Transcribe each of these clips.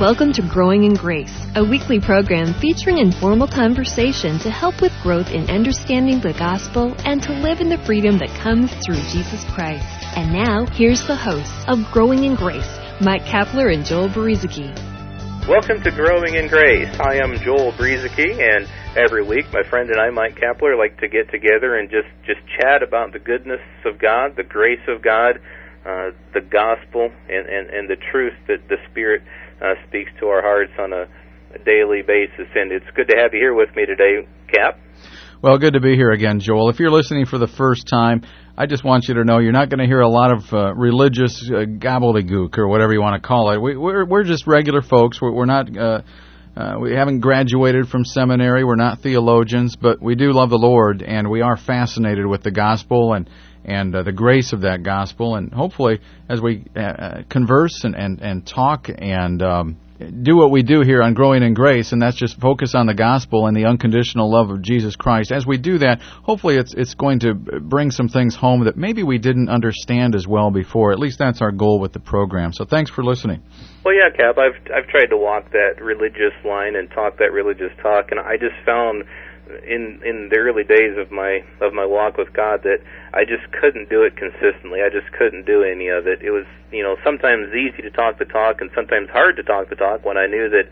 Welcome to Growing in Grace, a weekly program featuring informal conversation to help with growth in understanding the gospel and to live in the freedom that comes through Jesus Christ. And now, here's the hosts of Growing in Grace, Mike Kapler and Joel Brzezinski. Welcome to Growing in Grace. I am Joel Brzezinski, and every week my friend and I, Mike Kapler, like to get together and just chat about the goodness of God, the grace of God, the gospel, and the truth that the Spirit speaks to our hearts on a daily basis. And it's good to have you here with me today, Cap. Well, good to be here again, Joel. If you're listening for the first time, I just want you to know you're not going to hear a lot of religious gobbledygook or whatever you want to call it. We're just regular folks. We're not we haven't graduated from seminary. We're not theologians, but we do love the Lord, and we are fascinated with the gospel and the grace of that gospel. And hopefully, as we converse and talk and do what we do here on Growing in Grace, and that's just focus on the gospel and the unconditional love of Jesus Christ. As we do that, hopefully it's going to bring some things home that maybe we didn't understand as well before. At least that's our goal with the program. So thanks for listening. Well, yeah, Cap, I've tried to walk that religious line and talk that religious talk, and I just found in the early days of my walk with God that I just couldn't do it consistently. I just couldn't do any of it. It was, sometimes easy to talk the talk and sometimes hard to talk the talk when I knew that,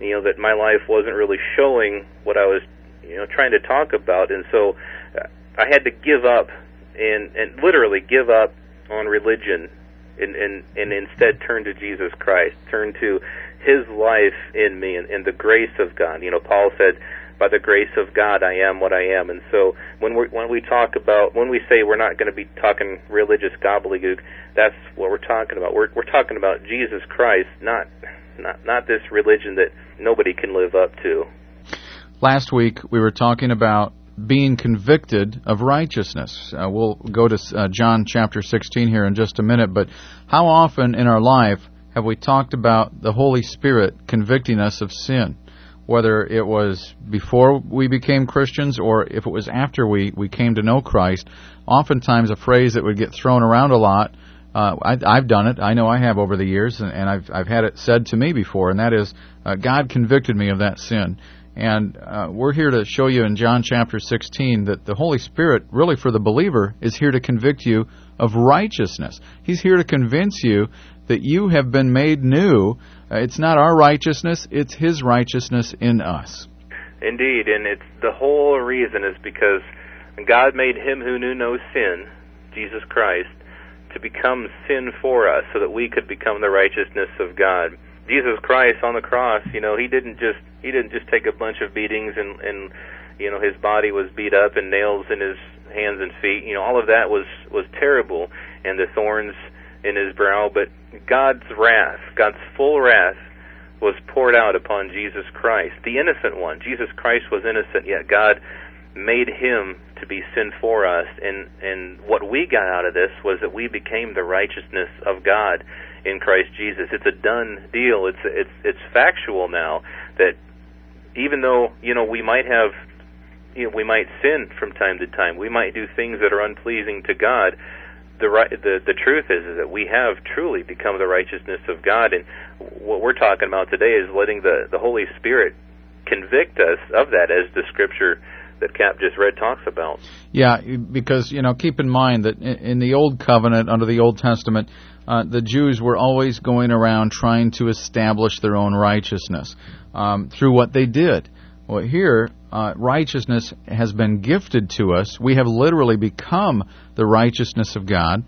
that my life wasn't really showing what I was, trying to talk about. And so I had to give up and literally give up on religion and instead turn to Jesus Christ, turn to His life in me and the grace of God. Paul said, by the grace of God, I am what I am. And so when we say we're not going to be talking religious gobbledygook, that's what we're talking about. We're talking about Jesus Christ, not this religion that nobody can live up to. Last week we were talking about being convicted of righteousness. We'll go to John chapter 16 here in just a minute, but how often in our life have we talked about the Holy Spirit convicting us of sin? Whether it was before we became Christians or if it was after we came to know Christ, oftentimes a phrase that would get thrown around a lot, I've done it, I know I have over the years, and I've had it said to me before, and that is, God convicted me of that sin. And we're here to show you in John chapter 16 that the Holy Spirit, really for the believer, is here to convict you of righteousness. He's here to convince you that you have been made new. It's not our righteousness, it's His righteousness in us. Indeed, and it's the whole reason is because God made Him who knew no sin, Jesus Christ, to become sin for us so that we could become the righteousness of God. Jesus Christ on the cross, he didn't just take a bunch of beatings and His body was beat up and nails in His hands and feet. All of that was terrible, and the thorns in His brow, but God's wrath, God's full wrath, was poured out upon Jesus Christ, the innocent one. Jesus Christ was innocent, yet God made Him to be sin for us, and what we got out of this was that we became the righteousness of God in Christ Jesus. It's a done deal. It's factual now that even though, we might sin from time to time, we might do things that are unpleasing to God, The truth is that we have truly become the righteousness of God, and what we're talking about today is letting the Holy Spirit convict us of that, as the Scripture that Cap just read talks about. Yeah, because, keep in mind that in the Old Covenant, under the Old Testament, the Jews were always going around trying to establish their own righteousness through what they did. Well, here, righteousness has been gifted to us. We have literally become the righteousness of God.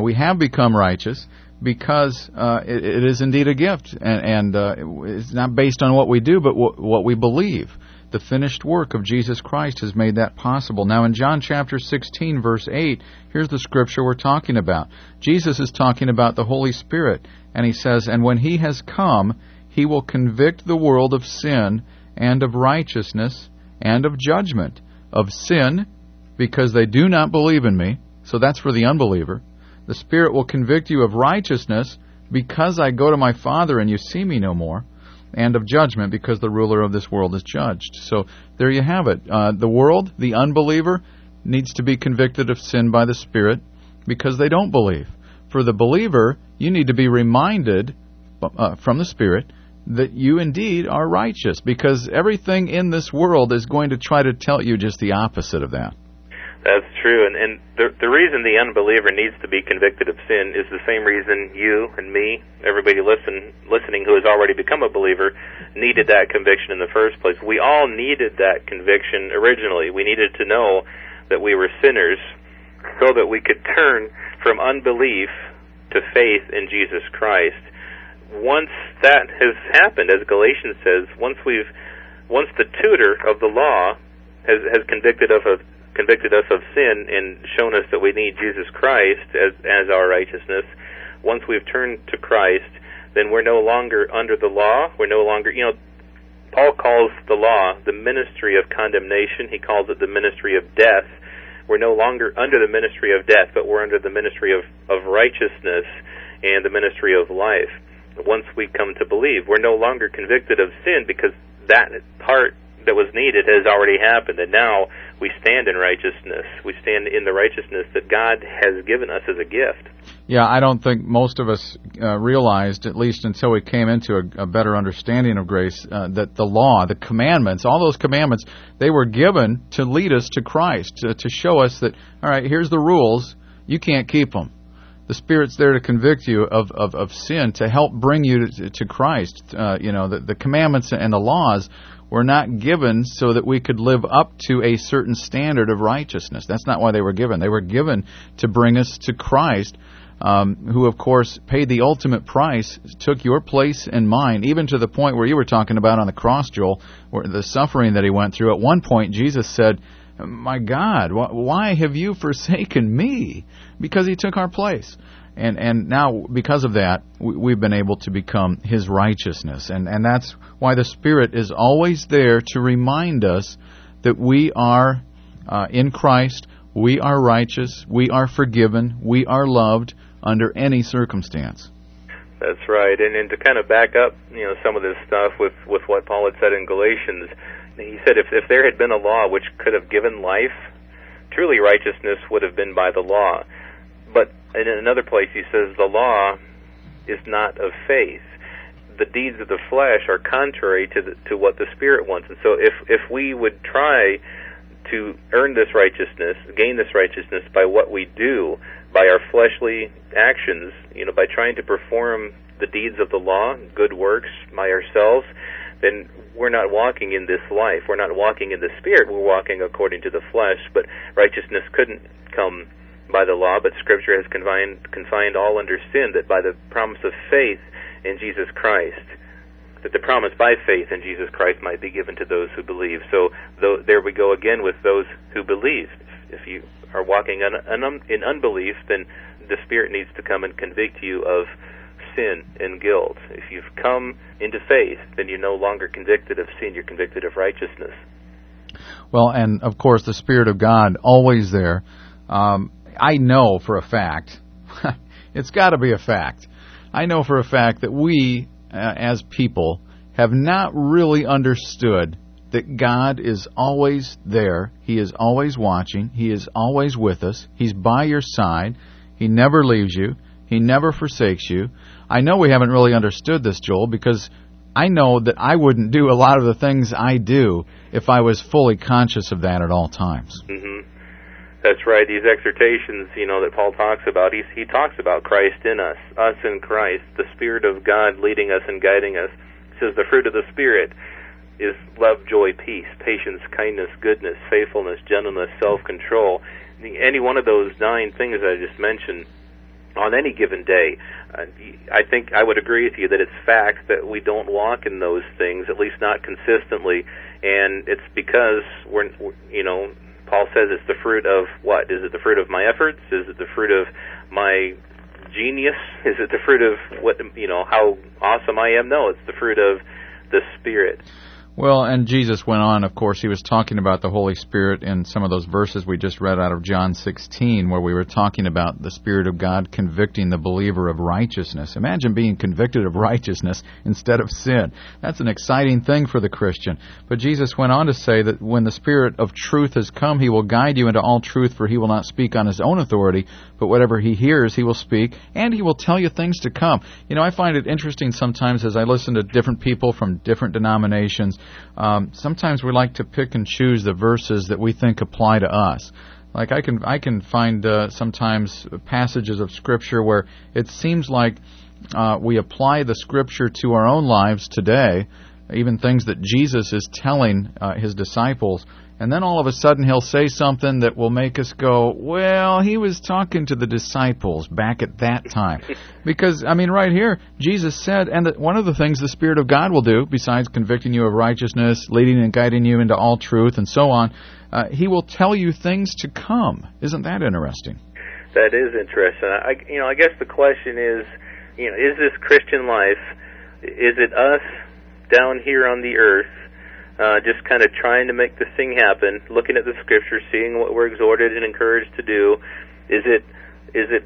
We have become righteous because it is indeed a gift, and it's not based on what we do, but what we believe. The finished work of Jesus Christ has made that possible. Now, in John chapter 16, verse 8, here's the Scripture we're talking about. Jesus is talking about the Holy Spirit, and He says, "And when He has come, He will convict the world of sin and of righteousness, and of judgment, of sin, because they do not believe in me." So that's for the unbeliever. The Spirit will convict you of righteousness, because I go to my Father and you see me no more, and of judgment, because the ruler of this world is judged. So there you have it. The world, the unbeliever, needs to be convicted of sin by the Spirit, because they don't believe. For the believer, you need to be reminded from the Spirit that you indeed are righteous, because everything in this world is going to try to tell you just the opposite of that. That's true, and the reason the unbeliever needs to be convicted of sin is the same reason you and me, everybody listening who has already become a believer, needed that conviction in the first place. We all needed that conviction originally. We needed to know that we were sinners so that we could turn from unbelief to faith in Jesus Christ. Once that has happened, as Galatians says, once the tutor of the law has convicted us of sin and shown us that we need Jesus Christ as our righteousness, once we've turned to Christ, then we're no longer under the law. We're no longer, Paul calls the law the ministry of condemnation. He calls it the ministry of death. We're no longer under the ministry of death, but we're under the ministry of righteousness and the ministry of life. Once we come to believe, we're no longer convicted of sin because that part that was needed has already happened, and now we stand in righteousness. We stand in the righteousness that God has given us as a gift. Yeah, I don't think most of us realized, at least until we came into a better understanding of grace, that the law, the commandments, all those commandments, they were given to lead us to Christ, to show us that, all right, here's the rules, you can't keep them. The Spirit's there to convict you of sin, to help bring you to Christ. The commandments and the laws were not given so that we could live up to a certain standard of righteousness. That's not why they were given. They were given to bring us to Christ, who, of course, paid the ultimate price, took your place and mine, even to the point where you were talking about on the cross, Joel, where the suffering that he went through. At one point, Jesus said, "My God, why have you forsaken me?" Because he took our place. And now, because of that, we've been able to become his righteousness. And that's why the Spirit is always there to remind us that we are in Christ, we are righteous, we are forgiven, we are loved under any circumstance. That's right. And to kind of back up some of this stuff with what Paul had said in Galatians, he said, if there had been a law which could have given life, truly righteousness would have been by the law. But in another place he says, the law is not of faith. The deeds of the flesh are contrary to what the Spirit wants. And so if we would try to earn this righteousness, gain this righteousness by what we do, by our fleshly actions, by trying to perform the deeds of the law, good works, by ourselves, then we're not walking in this life. We're not walking in the Spirit. We're walking according to the flesh. But righteousness couldn't come by the law, but Scripture has confined all under sin, that by the promise of faith in Jesus Christ, that the promise by faith in Jesus Christ might be given to those who believe. So there we go again with those who believe. If you are walking in unbelief, then the Spirit needs to come and convict you of sin and guilt. If you've come into faith, then you're no longer convicted of sin, you're convicted of righteousness. Well, and of course the Spirit of God always there. I know for a fact, it's got to be a fact, I know for a fact that we as people have not really understood that God is always there. He is always watching. He is always with us. He's by your side. He never leaves you. He never forsakes you. I know we haven't really understood this, Joel, because I know that I wouldn't do a lot of the things I do if I was fully conscious of that at all times. Mm-hmm. That's right. These exhortations, that Paul talks about, he talks about Christ in us in Christ, the Spirit of God leading us and guiding us. He says the fruit of the Spirit is love, joy, peace, patience, kindness, goodness, faithfulness, gentleness, self-control. Any one of those 9 things that I just mentioned, on any given day, I think I would agree with you that it's fact that we don't walk in those things, at least not consistently, and it's because we're Paul says it's the fruit of what? Is it the fruit of my efforts? Is it the fruit of my genius? Is it the fruit of what, how awesome I am? No, it's the fruit of the Spirit. Well, and Jesus went on, of course, he was talking about the Holy Spirit in some of those verses we just read out of John 16, where we were talking about the Spirit of God convicting the believer of righteousness. Imagine being convicted of righteousness instead of sin. That's an exciting thing for the Christian. But Jesus went on to say that when the Spirit of truth has come, he will guide you into all truth, for he will not speak on his own authority, but whatever he hears, he will speak, and he will tell you things to come. You know, I find it interesting sometimes as I listen to different people from different denominations. Sometimes we like to pick and choose the verses that we think apply to us. Like I can find sometimes passages of Scripture where it seems like we apply the Scripture to our own lives today, even things that Jesus is telling his disciples. And then all of a sudden he'll say something that will make us go, well, he was talking to the disciples back at that time. Because, I mean, right here, Jesus said, and that one of the things the Spirit of God will do, besides convicting you of righteousness, leading and guiding you into all truth, and so on, he will tell you things to come. Isn't that interesting? That is interesting. I guess the question is, is this Christian life, is it us down here on the earth, just kind of trying to make this thing happen, looking at the Scriptures, seeing what we're exhorted and encouraged to do? Is it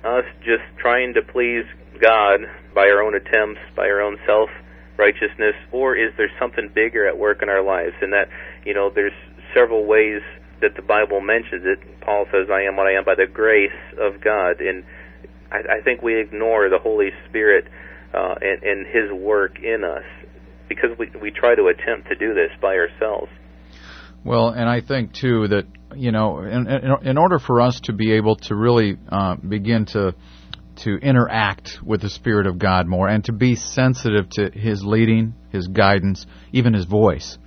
us just trying to please God by our own attempts, by our own self-righteousness, or is there something bigger at work in our lives? And that, there's several ways that the Bible mentions it. Paul says, I am what I am by the grace of God. And I think we ignore the Holy Spirit and his work in us, because we try to attempt to do this by ourselves. Well, and I think, too, that, in order for us to be able to really begin to interact with the Spirit of God more and to be sensitive to his leading, his guidance, even his voice,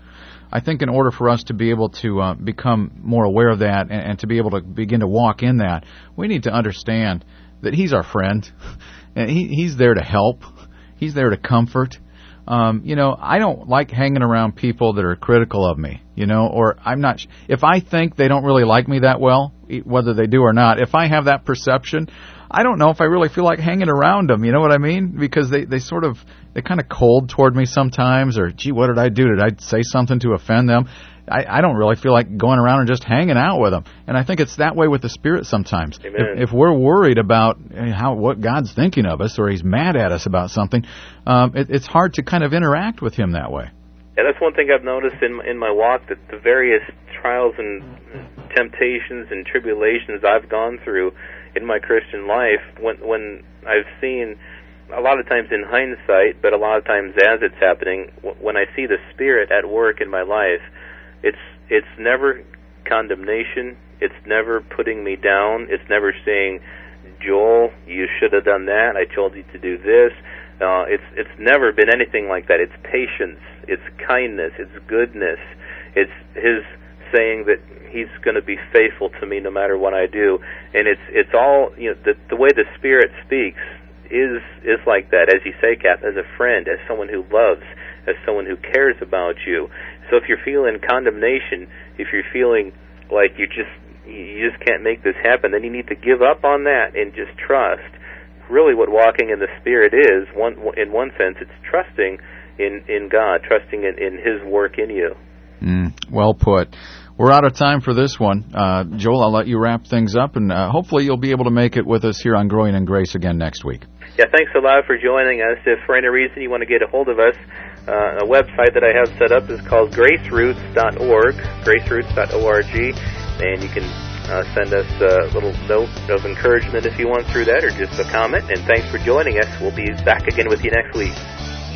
I think in order for us to be able to become more aware of that and to be able to begin to walk in that, we need to understand that he's our friend, and he's there to help, he's there to comfort. I don't like hanging around people that are critical of me, or I'm not. If I think they don't really like me that well, whether they do or not, if I have that perception, I don't know if I really feel like hanging around them. You know what I mean? Because they're kind of cold toward me sometimes, or, gee, what did I do? Did I say something to offend them? I don't really feel like going around and just hanging out with them. And I think it's that way with the Spirit sometimes. If we're worried about what God's thinking of us, or he's mad at us about something, it's hard to kind of interact with him that way. And that's one thing I've noticed in my walk, that the various trials and temptations and tribulations I've gone through in my Christian life, when I've seen, a lot of times in hindsight, but a lot of times as it's happening, when I see the Spirit at work in my life, It's never condemnation. It's never putting me down. It's never saying, Joel, you should have done that. I told you to do this. It's never been anything like that. It's patience. It's kindness. It's goodness. It's his saying that he's going to be faithful to me no matter what I do. And it's all, the way the Spirit speaks is like that, as you say, Cap, as a friend, as someone who loves, as someone who cares about you. So if you're feeling condemnation, if you're feeling like you just can't make this happen, then you need to give up on that and just trust. Really, what walking in the Spirit is, in one sense, it's trusting in God, trusting in his work in you. Well put. We're out of time for this one. Joel, I'll let you wrap things up, and hopefully you'll be able to make it with us here on Growing in Grace again next week. Yeah, thanks a lot for joining us. If for any reason you want to get a hold of us, a website that I have set up is called graceroots.org, graceroots.org, and you can send us a little note of encouragement if you want through that, or just a comment, and thanks for joining us. We'll be back again with you next week.